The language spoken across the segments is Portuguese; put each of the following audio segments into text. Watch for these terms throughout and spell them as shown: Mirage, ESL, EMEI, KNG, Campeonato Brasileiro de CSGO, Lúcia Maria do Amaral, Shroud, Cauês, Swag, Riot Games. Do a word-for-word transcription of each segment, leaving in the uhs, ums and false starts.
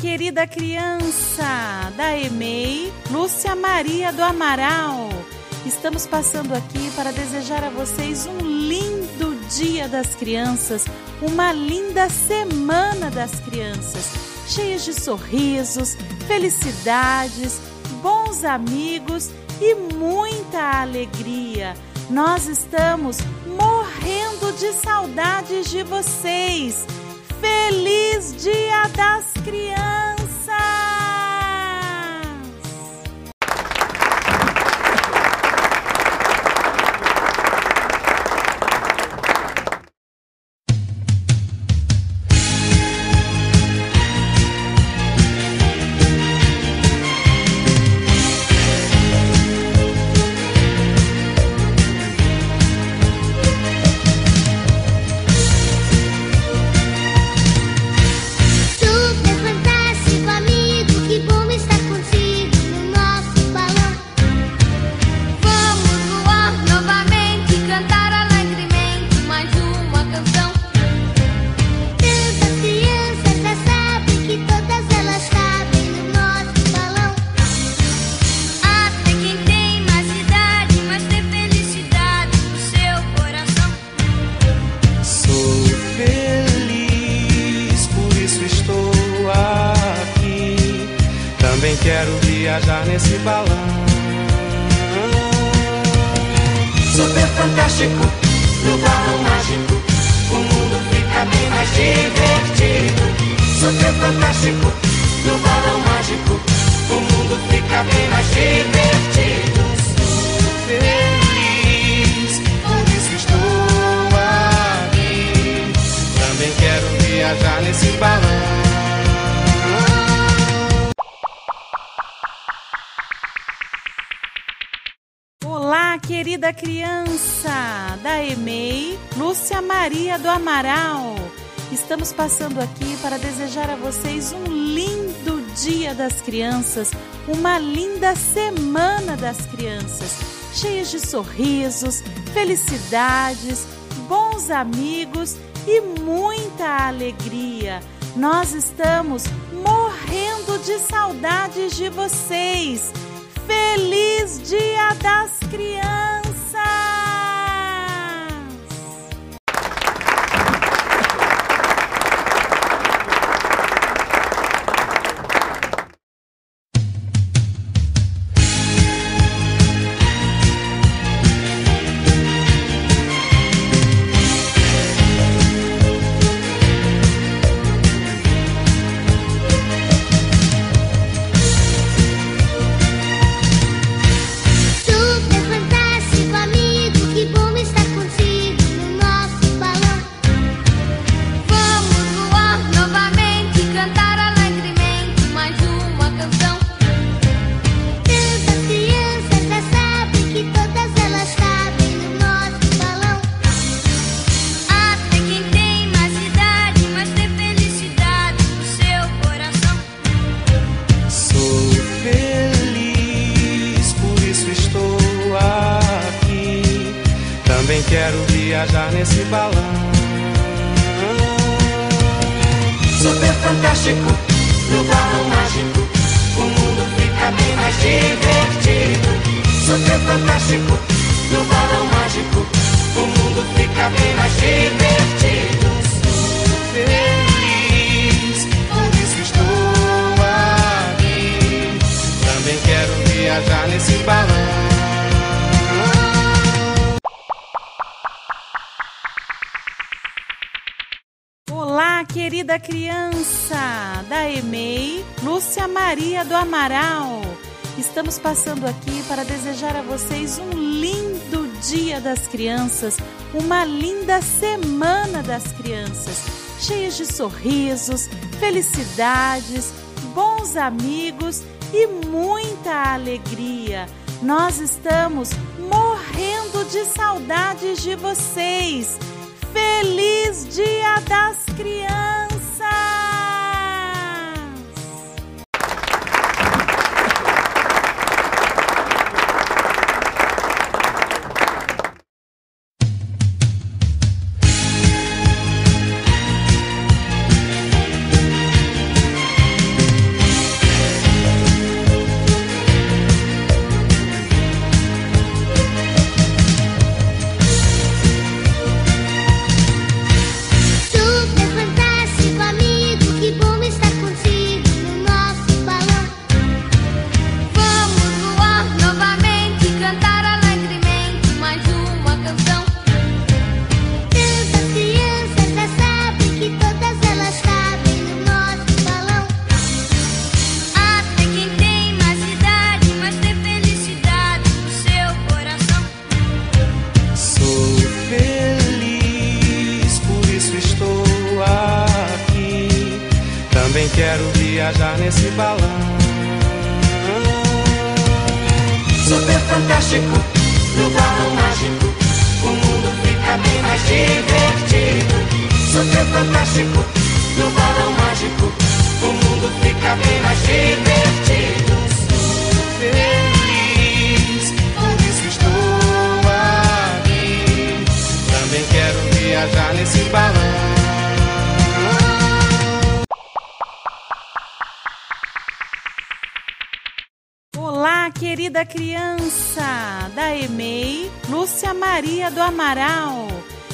querida criança da E M E I, Lúcia Maria do Amaral. Estamos passando aqui para desejar a vocês um lindo Dia das Crianças, uma linda Semana das Crianças, cheias de sorrisos, felicidades, bons amigos e muita alegria. Nós estamos morrendo de saudades de vocês. Feliz Dia das Crianças! Quero viajar nesse balão. Super fantástico, no balão mágico, o mundo fica bem mais divertido. Super fantástico, no balão mágico, o mundo fica bem mais divertido. Sou feliz, por isso estou aqui. Também quero viajar nesse balão. Olá, querida criança da E M E I, Lúcia Maria do Amaral. Estamos passando aqui para desejar a vocês um lindo Dia das Crianças, uma linda Semana das Crianças, cheias de sorrisos, felicidades, bons amigos e muita alegria. Nós estamos morrendo de saudades de vocês. Feliz Dia das Crianças! Quero viajar nesse balão. Super fantástico, no balão mágico, o mundo fica bem mais divertido. Super fantástico, no balão mágico, o mundo fica bem mais divertido. Sou feliz, por isso estou aqui. Também quero viajar nesse balão. Olá, querida criança da E M E I, Lúcia Maria do Amaral. Estamos passando aqui para desejar a vocês um lindo Dia das Crianças, uma linda Semana das Crianças, cheias de sorrisos, felicidades, bons amigos e muita alegria. Nós estamos morrendo de saudades de vocês. Feliz Dia das Crianças! Quero viajar nesse balão super fantástico, no balão mágico o mundo fica bem mais divertido. Super fantástico, no balão mágico o mundo fica bem mais divertido. Sou feliz, por isso estou aqui. Também quero viajar nesse balão. Olá, querida criança da E M E I, Lúcia Maria do Amaral.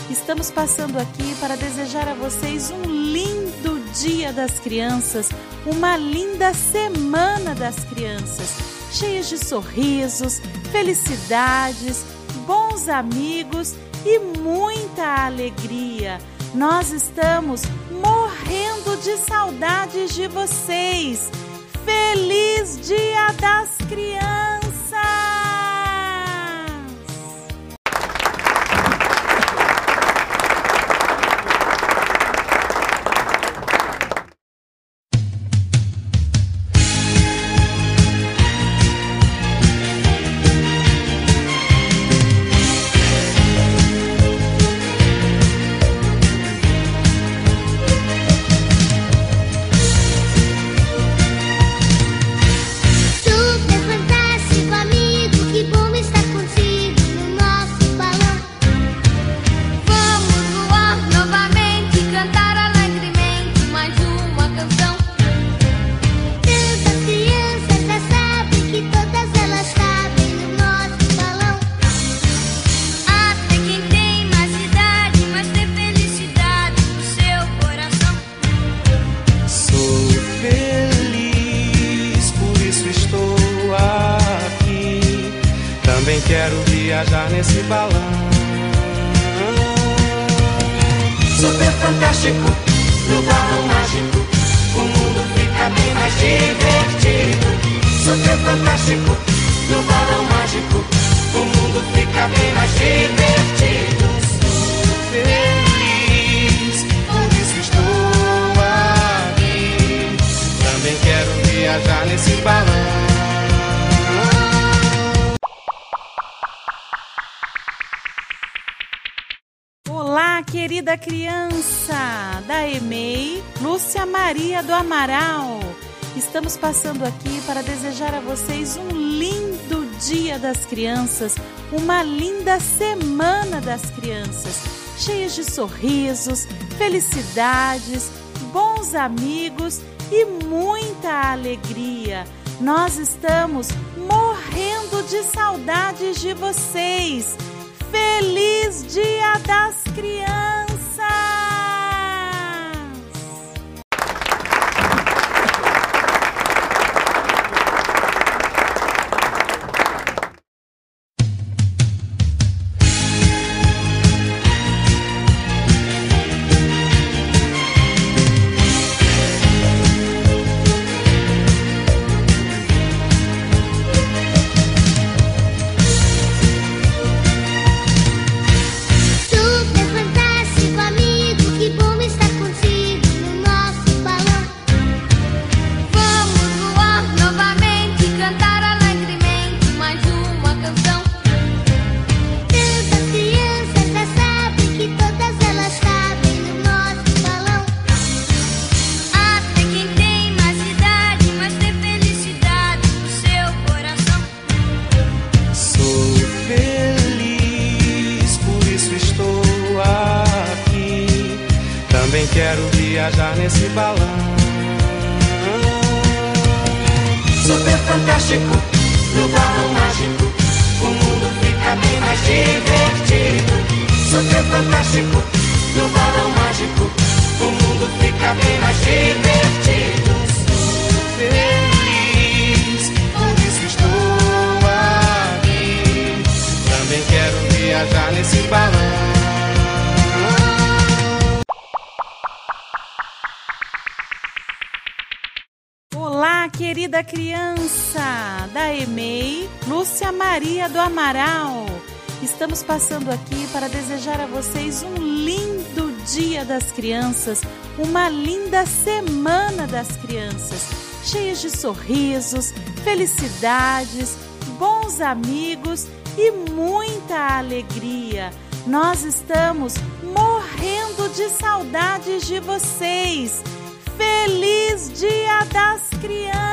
Estamos passando aqui para desejar a vocês um lindo Dia das Crianças, uma linda Semana das Crianças, cheias de sorrisos, felicidades, bons amigos e muita alegria. Nós estamos morrendo de saudades de vocês. Feliz Dia das Crianças! Quero viajar nesse balão super fantástico, no balão mágico o mundo fica bem mais divertido. Super fantástico, no balão mágico o mundo fica bem mais divertido. Sou feliz, por isso estou aqui. Também quero viajar nesse balão. Olá, querida criança da E M E I, Lúcia Maria do Amaral. Estamos passando aqui para desejar a vocês um lindo Dia das Crianças, uma linda Semana das Crianças, cheias de sorrisos, felicidades, bons amigos e muita alegria. Nós estamos morrendo de saudades de vocês. Feliz Dia das Crianças! Também quero viajar nesse balão super fantástico, no balão mágico o mundo fica bem mais divertido. Super fantástico, no balão mágico o mundo fica bem mais divertido. Sou feliz, por isso estou aqui. Também quero viajar nesse balão. Querida criança da E M E I, Lúcia Maria do Amaral. Estamos passando aqui para desejar a vocês um lindo Dia das Crianças, uma linda Semana das Crianças, cheias de sorrisos, felicidades, bons amigos e muita alegria. Nós estamos morrendo de saudades de vocês. Feliz Dia das Crianças!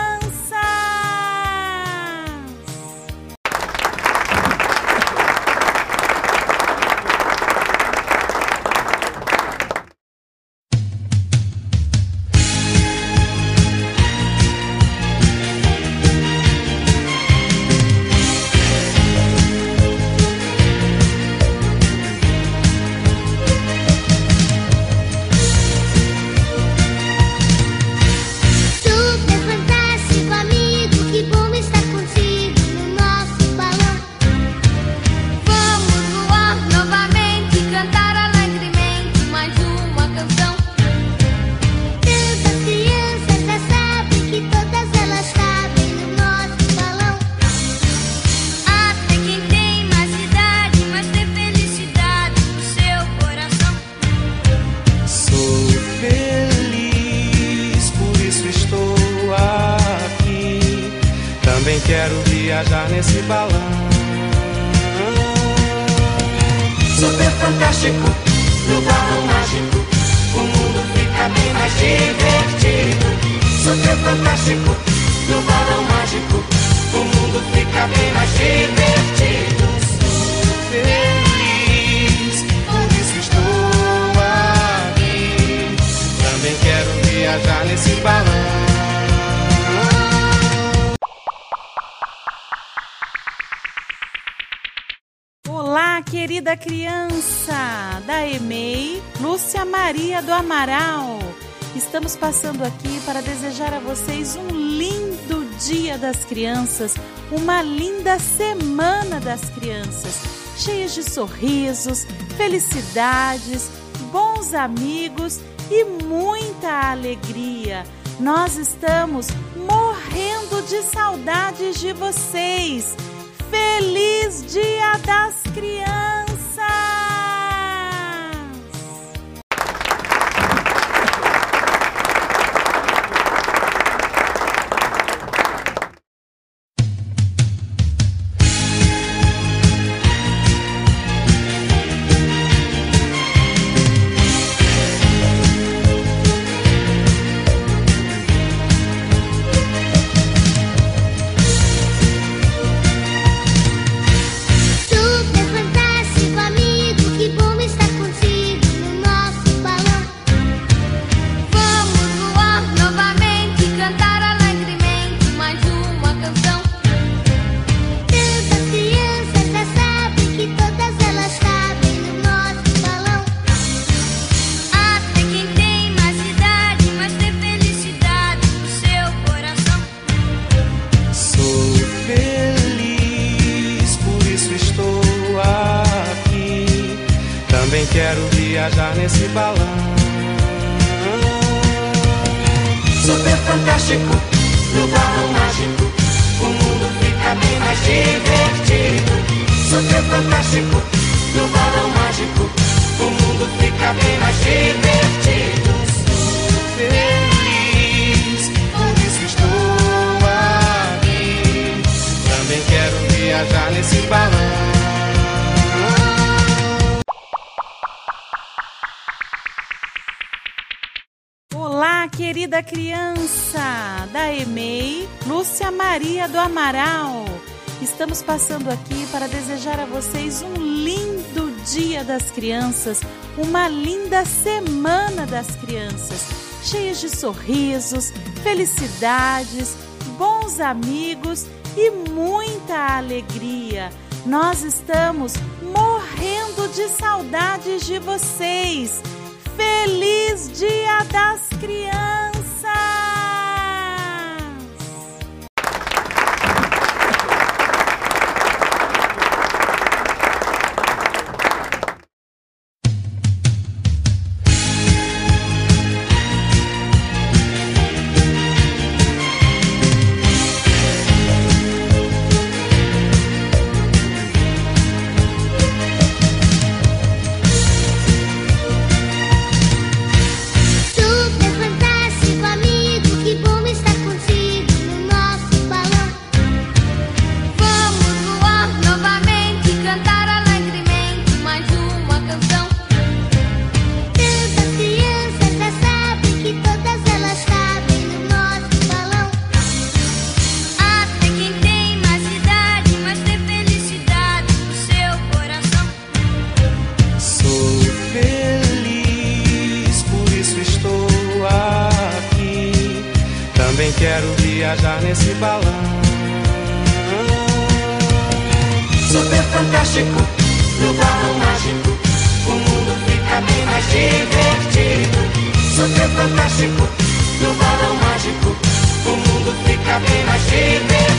Quero viajar nesse balão super fantástico, no balão mágico o mundo fica bem mais divertido. Super fantástico, no balão mágico o mundo fica bem mais divertido. Sou feliz, por isso estou aqui. Também quero viajar nesse balão. Querida criança da E M E I, Lúcia Maria do Amaral, estamos passando aqui para desejar a vocês um lindo Dia das Crianças, uma linda Semana das Crianças, cheias de sorrisos, felicidades, bons amigos e muita alegria. Nós estamos morrendo de saudades de vocês. Feliz Dia das Crianças! Quero viajar nesse balão super fantástico, no balão mágico o mundo fica bem mais divertido. Super fantástico, no balão mágico o mundo fica bem mais divertido. Sou feliz, por isso estou aqui. Também quero viajar nesse balão. Querida criança da E M E I, Lúcia Maria do Amaral, estamos passando aqui para desejar a vocês um lindo Dia das Crianças, uma linda Semana das Crianças, cheias de sorrisos, felicidades, bons amigos e muita alegria. Nós estamos morrendo de saudades de vocês. Feliz Dia das Crianças! Quero viajar nesse balão super fantástico, no balão mágico o mundo fica bem mais divertido. Super fantástico, no balão mágico o mundo fica bem mais divertido.